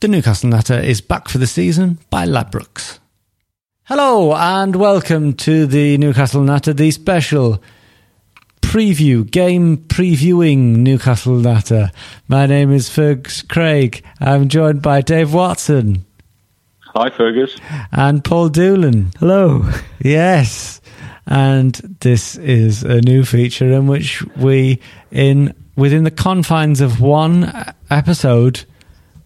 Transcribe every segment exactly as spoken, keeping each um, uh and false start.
The Newcastle Natter is back for the season by Ladbrokes. Hello and welcome to the Newcastle Natter, the special preview, game previewing Newcastle Natter. My name is Fergus Craig. I'm joined by Dave Watson. Hi, Fergus. And Paul Doolan. Hello. Yes. And this is a new feature in which we, in within the confines of one episode,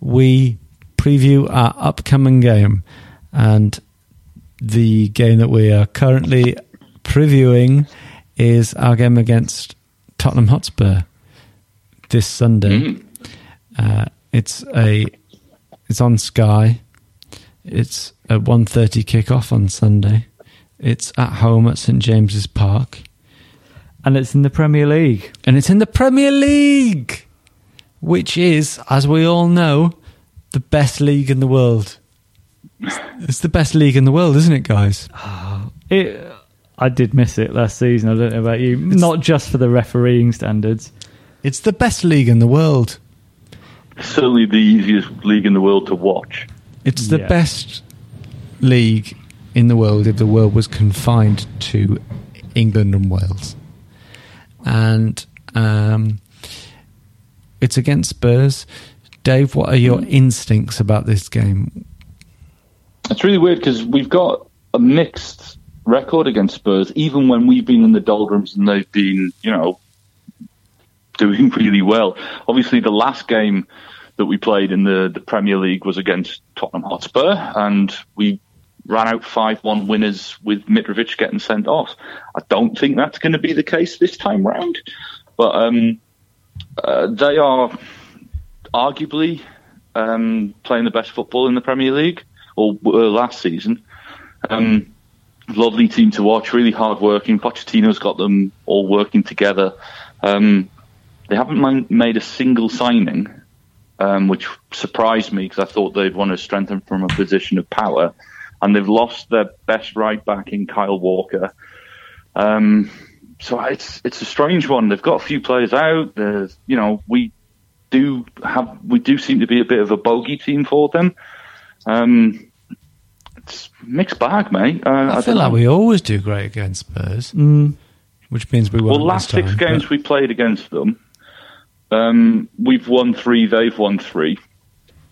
we preview our upcoming game, and the game that we are currently previewing is our game against Tottenham Hotspur this Sunday. Mm. Uh, it's a it's on Sky. It's a one thirty kickoff on Sunday. It's at home at Saint James's Park, and it's in the Premier League. And it's in the Premier League, which is, as we all know, the best league in the world. It's the best league in the world, isn't it, guys? Oh, it, I did miss it last season. I don't know about you. It's, not just for the refereeing standards. It's the best league in the world. Certainly the easiest league in the world to watch. It's the yeah. best league in the world if the world was confined to England and Wales. And um, it's against Spurs. Dave, what are your instincts about this game? It's really weird because we've got a mixed record against Spurs, even when we've been in the doldrums and they've been, you know, doing really well. Obviously, the last game that we played in the, the Premier League was against Tottenham Hotspur, and we ran out five one winners with Mitrovic getting sent off. I don't think that's going to be the case this time round. But um, uh, they are arguably um, playing the best football in the Premier League, or were last season. Um, lovely team to watch, really hard working. Pochettino's got them all working together. Um, they haven't made a single signing, um, which surprised me because I thought they'd want to strengthen from a position of power. And they've lost their best right back in Kyle Walker. Um, so it's it's a strange one. They've got a few players out. There's, you know, we do have we do seem to be a bit of a bogey team for them. Um, it's mixed bag, mate. Uh, I, I feel like know. we always do great against Spurs, mm. which means we won. Well, last time, six games but... we played against them, um, we've won three. They've won three.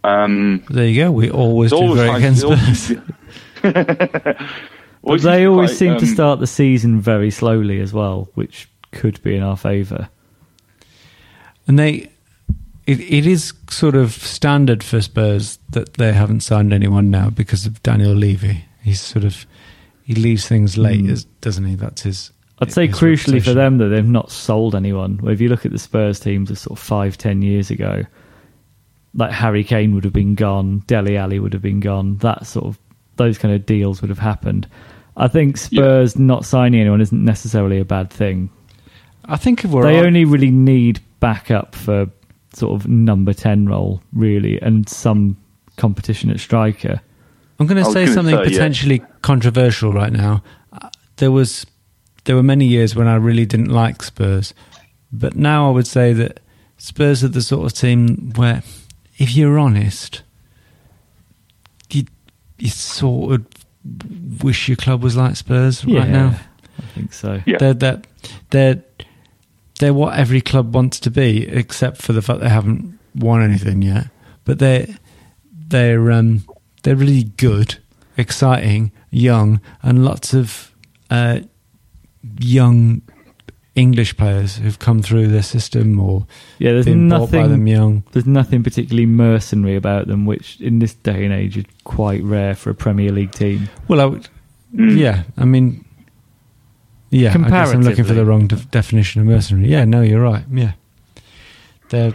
Um, there you go. We always do always great like, against Spurs. But they always quite, seem um, to start the season very slowly as well, which could be in our favour. And they, it, it is sort of standard for Spurs that they haven't signed anyone now because of Daniel Levy. He's sort of he leaves things late, mm. doesn't he? That's his. I'd say his crucially reputation. For them though, they've not sold anyone. If you look at the Spurs teams of sort of five, ten years ago, like Harry Kane would have been gone, Dele Alli would have been gone. That sort of. Those kind of deals would have happened. I think Spurs yeah. not signing anyone isn't necessarily a bad thing. I think if we're they on... only really need backup for sort of number ten role, really, and some competition at striker. I'm going to say something say, potentially yeah. controversial right now. There was there were many years when I really didn't like Spurs, but now I would say that Spurs are the sort of team where, if you're honest, you sort of wish your club was like Spurs right yeah, now. I think so. Yeah. They're, they're, they're, they're what every club wants to be, except for the fact they haven't won anything yet. But they're, They're um, they're really good, exciting, young, and lots of uh, young English players who've come through their system or yeah, there's been nothing, bought by them young. There's nothing particularly mercenary about them, which in this day and age is quite rare for a Premier League team. Well, I would, yeah, I mean, yeah, I guess I'm looking for the wrong de- definition of mercenary. Yeah, no, you're right. Yeah, they're.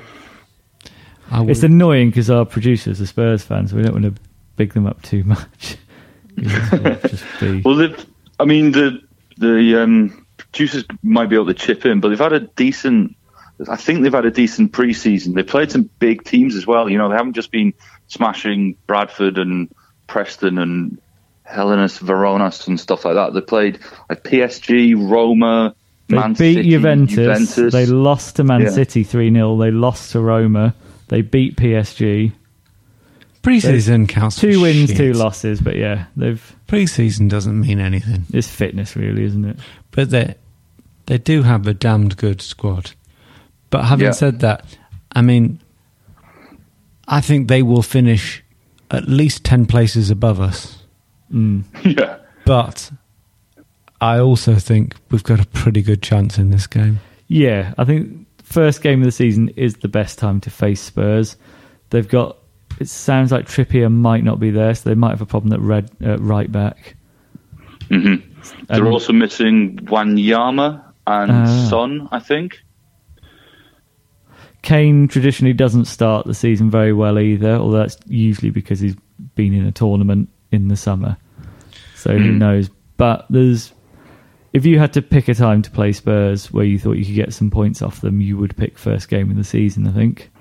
It's annoying because our producers are Spurs fans, so we don't want to big them up too much. Just be... Well, they've, I mean, the the um, producers might be able to chip in, but they've had a decent. I think they've had a decent pre-season. They played some big teams as well. You know, they haven't just been smashing Bradford and Preston and Hellenas, Veronas and stuff like that. They played like P S G, Roma, they Man beat City, Juventus. Juventus. They lost to Man yeah. City three nil. They lost to Roma. They beat P S G. Pre-season counts. Two wins, shit. Two losses, but yeah, they've. Pre-season doesn't mean anything. It's fitness, really, isn't it? But they they do have a damned good squad. But having yeah. said that, I mean, I think they will finish at least ten places above us. Mm. Yeah. But I also think we've got a pretty good chance in this game. Yeah, I think. First game of the season is the best time to face Spurs. They've got. It sounds like Trippier might not be there, so they might have a problem at red uh, right back. Mm-hmm. They're um, also missing Wanyama and uh, Son, I think. Kane traditionally doesn't start the season very well either, although that's usually because he's been in a tournament in the summer. So mm-hmm. who knows? But there's. If you had to pick a time to play Spurs where you thought you could get some points off them, you would pick first game of the season, I think.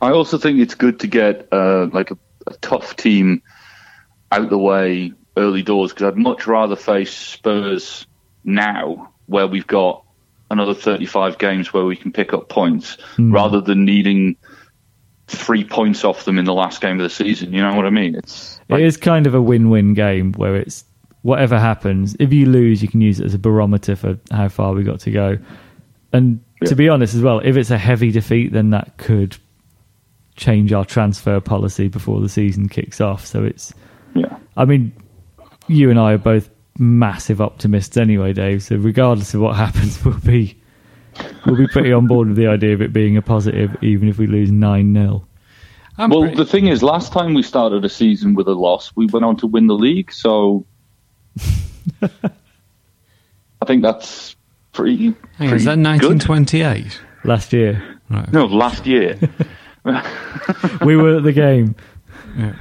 I also think it's good to get uh, like a, a tough team out the way early doors, because I'd much rather face Spurs now where we've got another thirty-five games where we can pick up points mm. rather than needing three points off them in the last game of the season. You know what I mean? It's like, it is kind of a win-win game where it's whatever happens, if you lose, you can use it as a barometer for how far we got to go. And yeah. to be honest as well, if it's a heavy defeat, then that could change our transfer policy before the season kicks off. So it's... yeah. I mean, you and I are both massive optimists anyway, Dave, so regardless of what happens, we'll be, we'll be pretty on board with the idea of it being a positive, even if we lose nine nil. I'm well, pretty- the thing is, last time we started a season with a loss, we went on to win the league, so... I think that's pretty, pretty is that nineteen twenty-eight? Good. Last year. Right. No, last year. We were at the game. Yeah.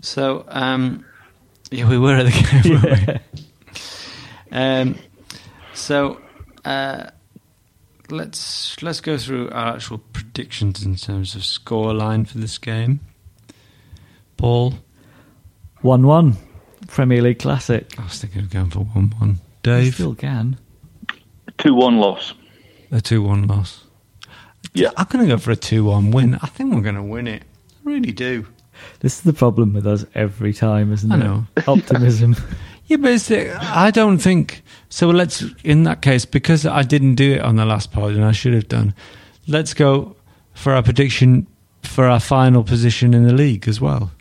So, um, yeah, we were at the game, weren't yeah. we? Um, so, uh, let's let's go through our actual predictions in terms of scoreline for this game. Paul? one one. Premier League classic. I was thinking of going for one one. Dave? You still can. A two one loss. A two one loss. Yeah. I'm going to go for a two one win. I think we're going to win it. I really do. This is the problem with us every time, isn't it? I know. It? Optimism. Yeah, but it's the, I don't think... So let's, in that case, because I didn't do it on the last pod and I should have done, let's go for our prediction for our final position in the league as well.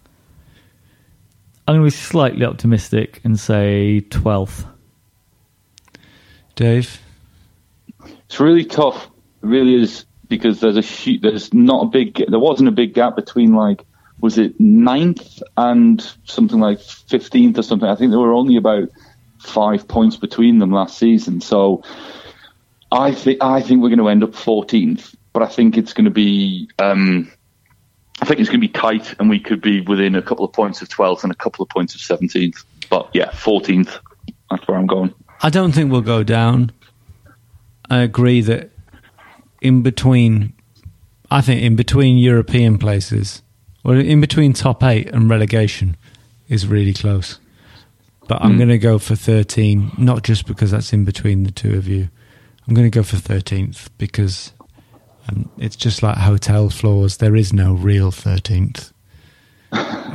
I'm going to be slightly optimistic and say twelfth. Dave? It's really tough. It really is, because there's a huge, there's not a big, there wasn't a big gap between, like, was it ninth and something like fifteenth or something? I think there were only about five points between them last season. So I think I think we're going to end up fourteenth, but I think it's going to be... Um, I think it's going to be tight, and we could be within a couple of points of twelfth and a couple of points of seventeenth. But yeah, fourteenth. That's where I'm going. I don't think we'll go down. I agree that in between, I think in between European places, or in between top eight and relegation is really close. But I'm mm. going to go for thirteen, not just because that's in between the two of you. I'm going to go for thirteenth because... Um, it's just like hotel floors. There is no real thirteenth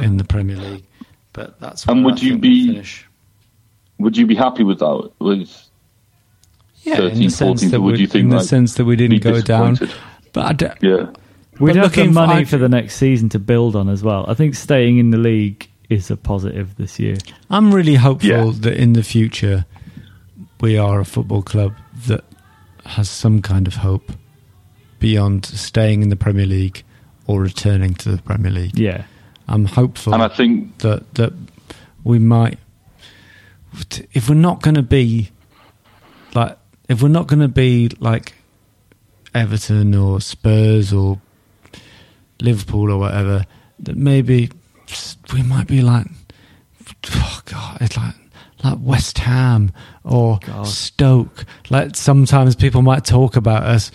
in the Premier League, but that's. And would I you be? Finish. Would you be happy with that? With yeah, thirteenth, in the sense fourteenth, that would you think in the like, sense that we didn't go down. But I d- yeah, We'd have the money for, for the next season to build on as well. I think staying in the league is a positive this year. I'm really hopeful yeah. that in the future we are a football club that has some kind of hope beyond staying in the Premier League or returning to the Premier League. Yeah. I'm hopeful and I think that that we might, if we're not going to be like if we're not going to be like Everton or Spurs or Liverpool or whatever, that maybe we might be like, oh God, it's like like West Ham or God. Stoke. Like sometimes people might talk about us.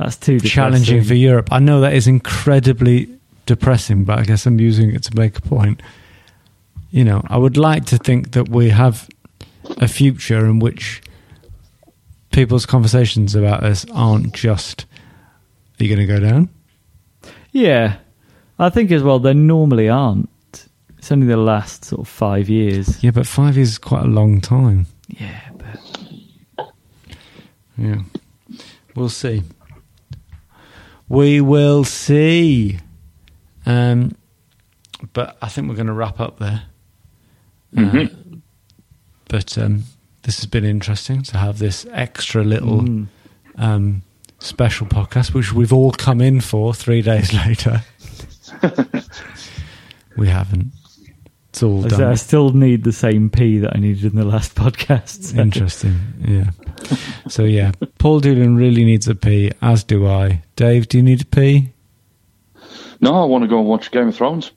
That's too depressing. Challenging for Europe. I know that is incredibly depressing, but I guess I'm using it to make a point. You know, I would like to think that we have a future in which people's conversations about us aren't just, are you going to go down? Yeah. I think as well, they normally aren't. It's only the last sort of five years. Yeah, but five years is quite a long time. Yeah, but... Yeah. We'll see. We will see. Um, but I think we're going to wrap up there. Mm-hmm. Uh, but um, this has been interesting to have this extra little mm. um, special podcast, which we've all come in for three days later. We haven't. It's all done. I still need the same pee that I needed in the last podcast. So. Interesting, yeah. So, yeah, Paul Doolan really needs a pee, as do I. Dave, do you need a pee? No, I want to go and watch Game of Thrones.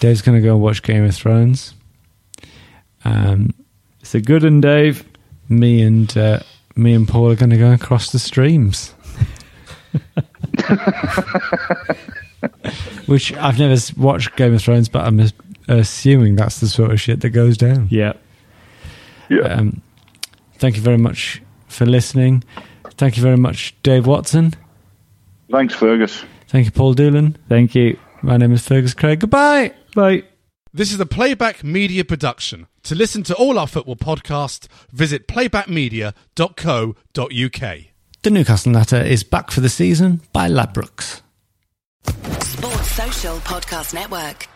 Dave's going to go and watch Game of Thrones. Um, it's a good one, Dave. Me and uh, me and Paul are going to go across the streams, which I've never watched Game of Thrones, but I'm assuming that's the sort of shit that goes down. Yeah, yeah. Um, thank you very much for listening. Thank you very much, Dave Watson. Thanks, Fergus. Thank you, Paul Doolan. Thank you. My name is Fergus Craig. Goodbye. Bye. This is a Playback Media production. To listen to all our football podcasts, visit playback media dot co dot uk. The Newcastle Natter is back for the season by Ladbrokes. Sports Social Podcast Network.